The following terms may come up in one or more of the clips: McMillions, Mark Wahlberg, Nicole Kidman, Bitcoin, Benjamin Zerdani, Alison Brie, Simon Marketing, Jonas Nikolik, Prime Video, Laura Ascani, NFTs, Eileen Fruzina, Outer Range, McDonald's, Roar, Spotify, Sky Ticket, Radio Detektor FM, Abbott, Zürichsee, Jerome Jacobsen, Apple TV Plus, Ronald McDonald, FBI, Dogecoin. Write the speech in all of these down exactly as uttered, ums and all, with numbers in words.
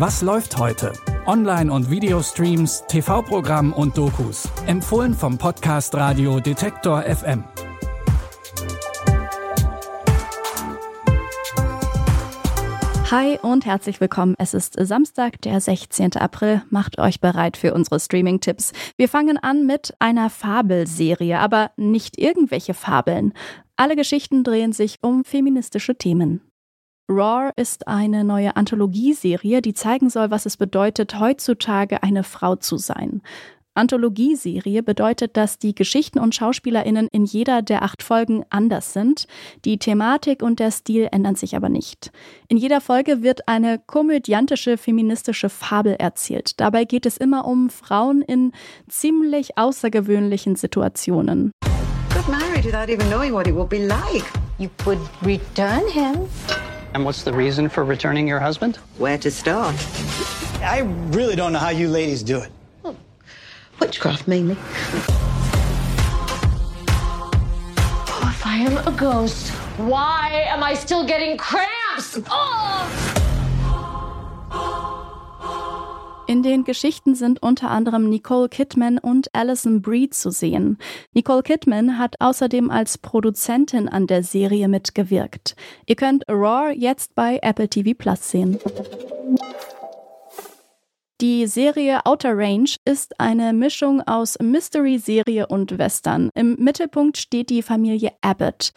Was läuft heute? Online- und Videostreams, T V-Programm und Dokus. Empfohlen vom Podcast Radio Detektor F M. Hi und herzlich willkommen. Es ist Samstag, der sechzehnten April. Macht euch bereit für unsere Streaming-Tipps. Wir fangen an mit einer Fabelserie, aber nicht irgendwelche Fabeln. Alle Geschichten drehen sich um feministische Themen. Roar ist eine neue Anthologieserie, die zeigen soll, was es bedeutet, heutzutage eine Frau zu sein. Anthologieserie bedeutet, dass die Geschichten und SchauspielerInnen in jeder der acht Folgen anders sind. Die Thematik und der Stil ändern sich aber nicht. In jeder Folge wird eine komödiantische feministische Fabel erzählt. Dabei geht es immer um Frauen in ziemlich außergewöhnlichen Situationen. Got married without even knowing what it would be like. You would return him. And what's the reason for returning your husband? Where to start? I really don't know how you ladies do it. Witchcraft mainly. Oh, if I am a ghost, why am I still getting cramps? Oh! In den Geschichten sind unter anderem Nicole Kidman und Alison Brie zu sehen. Nicole Kidman hat außerdem als Produzentin an der Serie mitgewirkt. Ihr könnt Roar jetzt bei Apple T V Plus sehen. Die Serie Outer Range ist eine Mischung aus Mystery-Serie und Western. Im Mittelpunkt steht die Familie Abbott.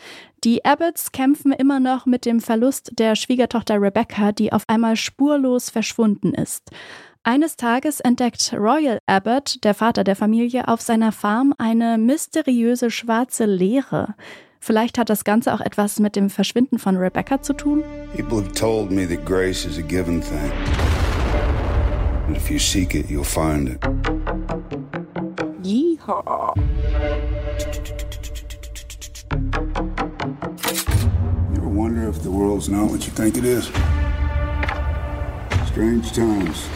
Die Abbotts kämpfen immer noch mit dem Verlust der Schwiegertochter Rebecca, die auf einmal spurlos verschwunden ist. Eines Tages entdeckt Royal Abbott, der Vater der Familie, auf seiner Farm eine mysteriöse schwarze Leere. Vielleicht hat das Ganze auch etwas mit dem Verschwinden von Rebecca zu tun? People have told me that grace is a given thing. And if you seek it, you'll find it. Yeehaw. You ever wonder if the world's not what you think it is? Strange times.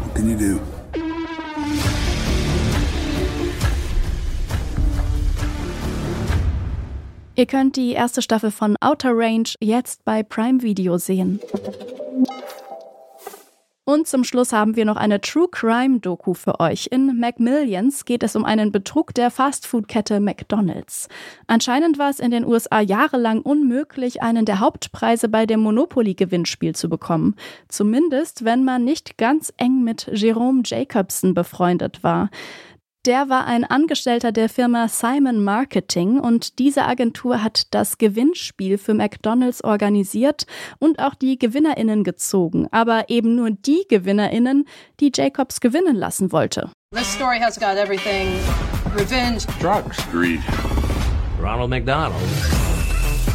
What can you do? Ihr könnt die erste Staffel von Outer Range jetzt bei Prime Video sehen. Und zum Schluss haben wir noch eine True-Crime-Doku für euch. In McMillions geht es um einen Betrug der Fastfood-Kette McDonald's. Anscheinend war es in den U S A jahrelang unmöglich, einen der Hauptpreise bei dem Monopoly-Gewinnspiel zu bekommen. Zumindest, wenn man nicht ganz eng mit Jerome Jacobsen befreundet war. Der war ein Angestellter der Firma Simon Marketing und diese Agentur hat das Gewinnspiel für McDonald's organisiert und auch die GewinnerInnen gezogen, aber eben nur die GewinnerInnen, die Jacobs gewinnen lassen wollte. This story has got everything. Revenge, drugs, greed. Ronald McDonald.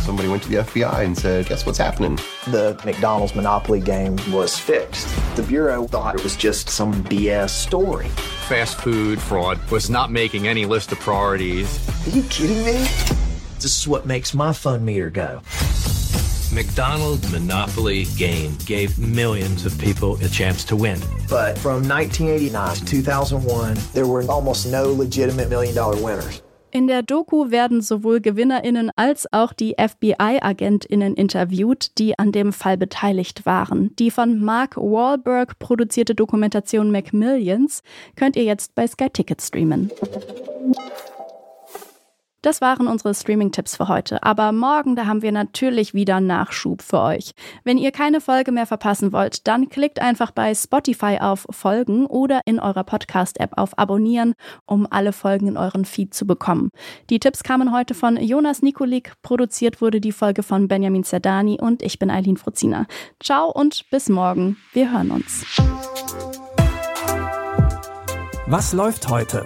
Somebody went to the F B I and said, guess what's happening? The McDonald's Monopoly game was fixed. The Bureau thought it was just some B S story. Fast food fraud was not making any list of priorities. Are you kidding me? This is what makes my fun meter go. McDonald's Monopoly game gave millions of people a chance to win. But from nineteen eighty-nine to two thousand one, there were almost no legitimate million-dollar winners. In der Doku werden sowohl GewinnerInnen als auch die F B I-AgentInnen interviewt, die an dem Fall beteiligt waren. Die von Mark Wahlberg produzierte Dokumentation McMillions könnt ihr jetzt bei Sky Ticket streamen. Das waren unsere Streaming-Tipps für heute. Aber morgen, da haben wir natürlich wieder Nachschub für euch. Wenn ihr keine Folge mehr verpassen wollt, dann klickt einfach bei Spotify auf Folgen oder in eurer Podcast-App auf Abonnieren, um alle Folgen in euren Feed zu bekommen. Die Tipps kamen heute von Jonas Nikolik, produziert wurde die Folge von Benjamin Zerdani und ich bin Eileen Fruzina. Ciao und bis morgen. Wir hören uns. Was läuft heute?